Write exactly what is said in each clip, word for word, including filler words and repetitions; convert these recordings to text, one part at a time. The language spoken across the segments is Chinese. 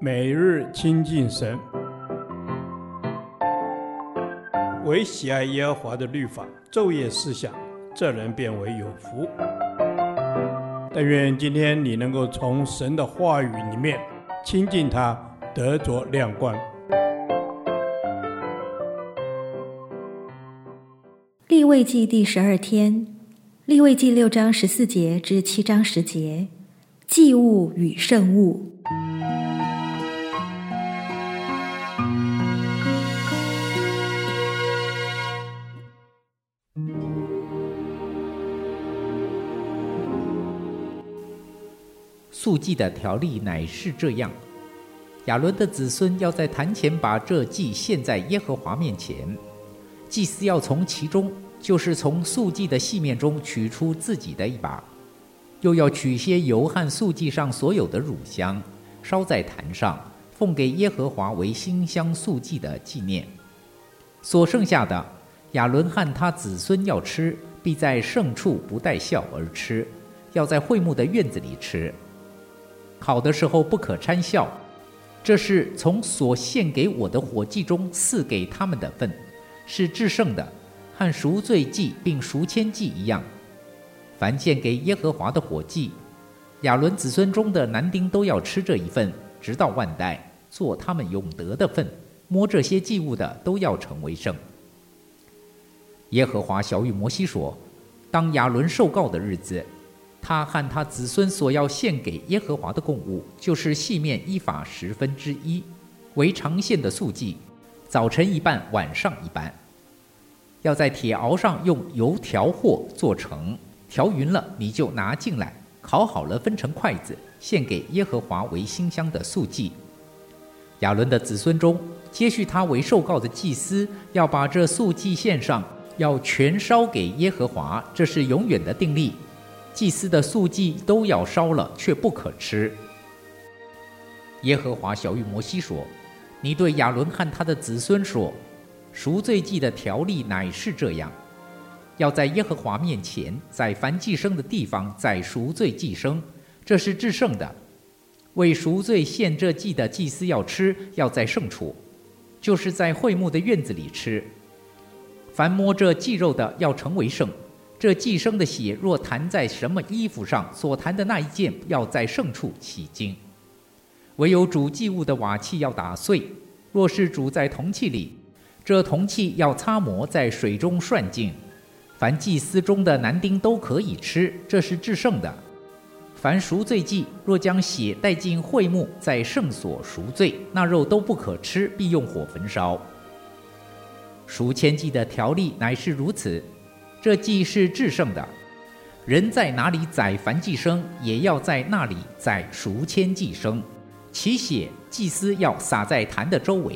每日亲近神，唯喜爱耶和华的律法，昼夜思想，这人变为有福。但愿今天你能够从神的话语里面亲近他，得着亮光。利未记第十二天，利未记六章十四节至七章十节，祭物与圣物。素祭的条例乃是这样：亚伦的子孙要在坛前把这祭献在耶和华面前，祭司要从其中，就是从素祭的细面中取出自己的一把，又要取些油和素祭上所有的乳香，烧在坛上，奉给耶和华为馨香素祭的纪念。所剩下的，亚伦和他子孙要吃，必在圣处不带笑而吃，要在会幕的院子里吃。烤的时候不可掺酵，这是从所献给我的火祭中赐给他们的份，是至圣的，和赎罪祭并赎愆祭一样。凡献给耶和华的火祭，亚伦子孙中的男丁都要吃这一份，直到万代，做他们永得的份。摸这些祭物的都要成为圣。耶和华晓谕摩西说，当亚伦受膏的日子，他和他子孙所要献给耶和华的供物，就是细面依法十分之一，为常献的素祭，早晨一半，晚上一半，要在铁鏊上用油调和做成，调匀了你就拿进来，烤好了分成筷子，献给耶和华为馨香的素祭。亚伦的子孙中接续他为受膏的祭司，要把这素祭献上，要全烧给耶和华，这是永远的定例。祭司的素祭都要烧了，却不可吃。耶和华晓谕摩西说，你对亚伦和他的子孙说，赎罪祭的条例乃是这样：要在耶和华面前，在凡祭牲的地方宰赎罪祭牲，这是至圣的。为赎罪献这祭的祭司要吃，要在圣处，就是在会幕的院子里吃。凡摸这祭肉的要成为圣。这祭牲的血若弹在什么衣服上，所弹的那一件要在圣处洗净。唯有煮祭物的瓦器要打碎，若是煮在铜器里，这铜器要擦磨，在水中涮净。凡祭司中的男丁都可以吃，这是至圣的。凡赎罪祭若将血带进会幕，在圣所赎罪，那肉都不可吃，必用火焚烧。赎愆祭的条例乃是如此，这祭是至圣的。人在哪里宰燔祭牲，也要在那里宰赎愆祭牲，其血祭司要洒在坛的周围。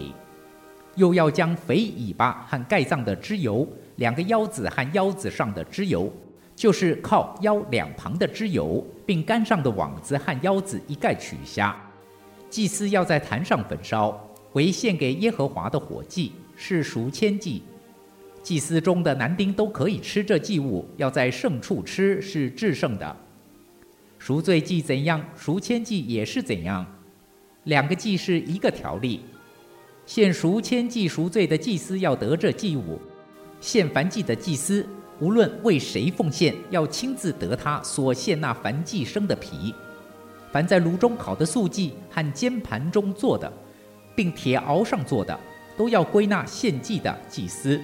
又要将肥尾巴和盖脏的脂油，两个腰子和腰子上的脂油，就是靠腰两旁的脂油，并杆上的网子和腰子一概取下，祭司要在坛上焚烧，为献给耶和华的火祭，是赎愆祭。祭司中的男丁都可以吃这祭物，要在圣处吃，是至圣的。赎罪祭怎样，赎愆祭也是怎样，两个祭是一个条例。献赎愆祭赎罪的祭司要得这祭物，献燔祭的祭司无论为谁奉献，要亲自得他所献那燔祭牲的皮。凡在炉中烤的素祭和煎盘中做的，并铁鏊上做的，都要归纳献祭的祭司。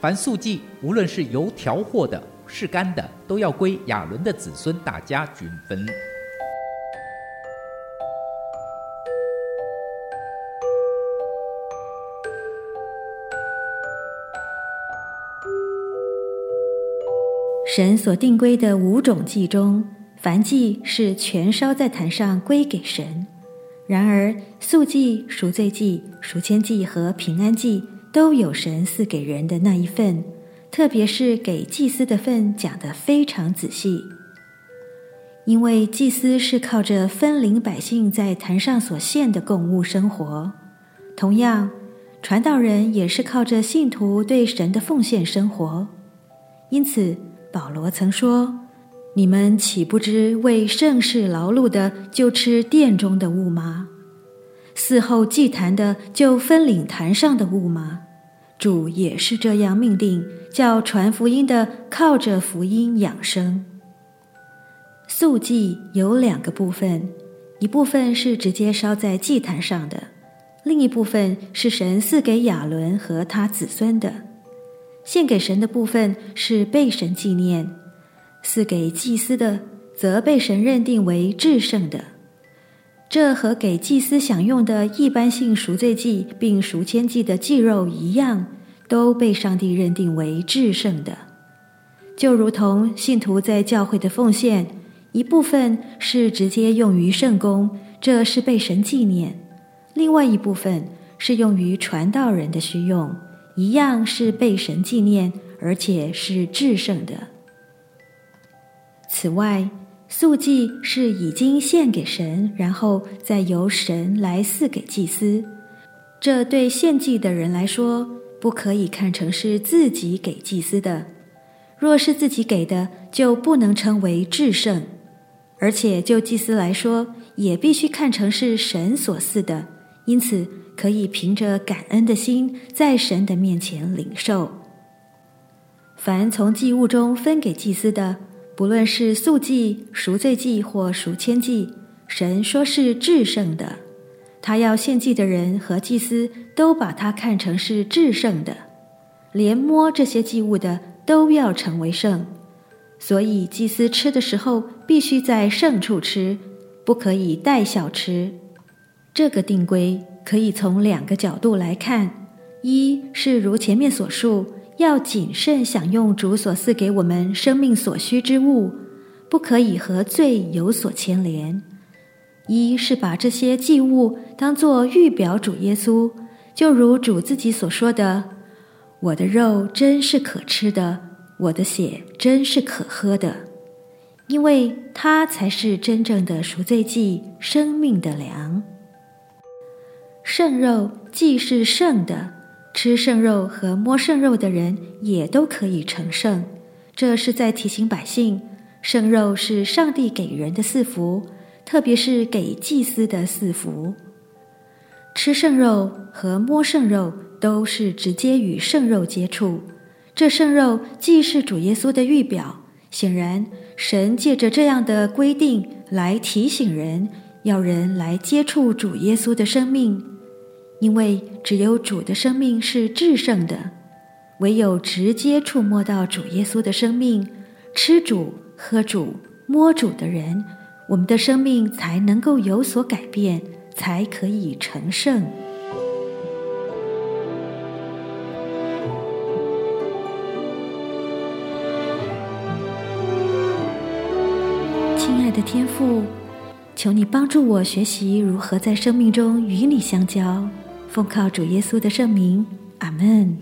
凡素祭，无论是油调和的，是干的，都要归亚伦的子孙，大家均分。神所定规的五种祭中，燔祭是全烧在坛上归给神。然而，素祭、赎罪祭、赎愆祭和平安祭都有神赐给人的那一份，特别是给祭司的份讲得非常仔细。因为祭司是靠着分领百姓在坛上所献的供物生活，同样，传道人也是靠着信徒对神的奉献生活。因此，保罗曾说：“你们岂不知为圣事劳碌的就吃殿中的物吗？”伺候祭坛的就分领坛上的物吗？主也是这样命令，叫传福音的靠着福音养生。素祭有两个部分，一部分是直接烧在祭坛上的，另一部分是神赐给亚伦和他子孙的。献给神的部分是被神纪念，赐给祭司的则被神认定为至圣的。这和给祭司享用的一般性赎罪祭并赎愆祭的祭肉一样，都被上帝认定为至圣的。就如同信徒在教会的奉献，一部分是直接用于圣工，这是被神纪念；另外一部分是用于传道人的需用，一样是被神纪念，而且是至圣的。此外，素祭是已经献给神，然后再由神来赐给祭司。这对献祭的人来说，不可以看成是自己给祭司的。若是自己给的，就不能称为至圣，而且就祭司来说，也必须看成是神所赐的，因此可以凭着感恩的心，在神的面前领受。凡从祭物中分给祭司的，不论是素祭、赎罪祭或赎愆祭，神说是至圣的，他要献祭的人和祭司都把它看成是至圣的，连摸这些祭物的都要成为圣。所以祭司吃的时候必须在圣处吃，不可以带小吃。这个定规可以从两个角度来看，一是如前面所述，要谨慎享用主所赐给我们生命所需之物，不可以和罪有所牵连。一是把这些祭物当作预表主耶稣，就如主自己所说的：“我的肉真是可吃的，我的血真是可喝的。”因为他才是真正的赎罪祭，生命的粮。圣肉既是圣的，吃圣肉和摸圣肉的人也都可以成圣，这是在提醒百姓，圣肉是上帝给人的赐福，特别是给祭司的赐福。吃圣肉和摸圣肉都是直接与圣肉接触，这圣肉既是主耶稣的预表，显然神借着这样的规定来提醒人，要人来接触主耶稣的生命。因为只有主的生命是至圣的，唯有直接触摸到主耶稣的生命，吃主、喝主、摸主的人，我们的生命才能够有所改变，才可以成圣。亲爱的天父，求你帮助我学习如何在生命中与你相交，奉靠主耶稣的圣名，阿们。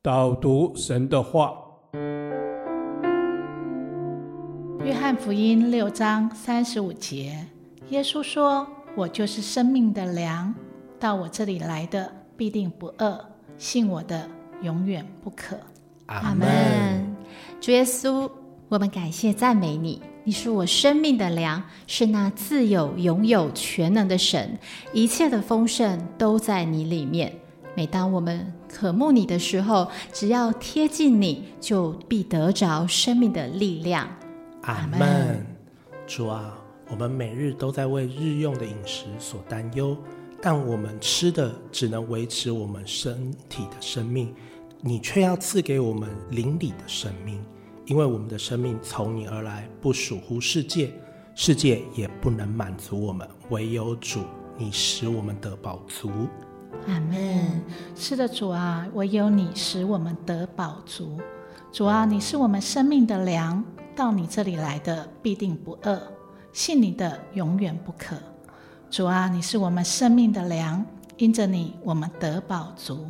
导读神的话，约翰福音六章三十五节，耶稣说：“我就是生命的粮，到我这里来的必定不饿，信我的永远不渴。”阿们。主耶稣，我们感谢赞美你，你是我生命的粮，是那自有、拥有、全能的神，一切的丰盛都在你里面。每当我们渴慕你的时候，只要贴近你，就必得着生命的力量。阿们。主啊，我们每日都在为日用的饮食所担忧，但我们吃的只能维持我们身体的生命，你却要赐给我们灵里的生命，因为我们的生命从你而来，不属乎世界，世界也不能满足我们，唯有主，你使我们得饱足。阿们。是的，主啊，唯有你使我们得饱足。主啊，你是我们生命的粮，到你这里来的必定不饿，信你的永远不渴。主啊，你是我们生命的粮，因着你我们得饱足，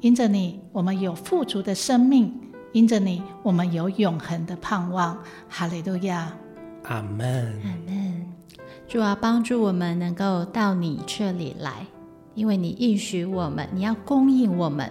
因着你我们有富足的生命，因着你我们有永恒的盼望。哈利路亚。阿们。阿们。主啊，帮助我们能够到你这里来，因为你应许我们，你要供应我们，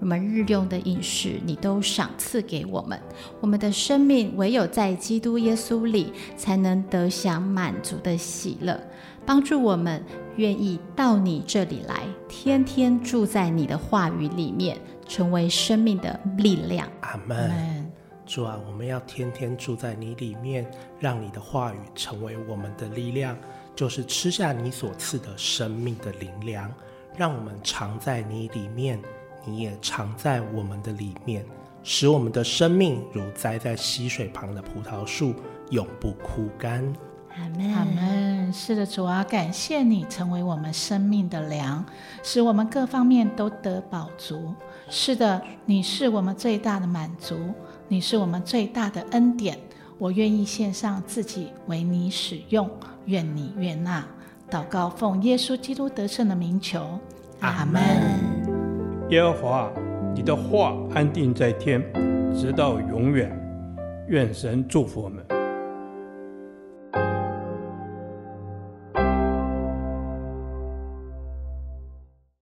我们日用的饮食你都赏赐给我们，我们的生命唯有在基督耶稣里才能得享满足的喜乐。帮助我们愿意到你这里来，天天住在你的话语里面，成为生命的力量。阿们。主啊，我们要天天住在你里面，让你的话语成为我们的力量，就是吃下你所赐的生命的灵粮，让我们常在你里面，你也常在我们的里面，使我们的生命如栽在溪水旁的葡萄树，永不枯干。阿们，阿们。是的，主啊，感谢你成为我们生命的粮，使我们各方面都得饱足。是的，你是我们最大的满足，你是我们最大的恩典。我愿意献上自己为你使用，愿你悦纳。祷告奉耶稣基督得胜的名求，阿们。耶和华，你的话安定在天，直到永远。愿神祝福我们。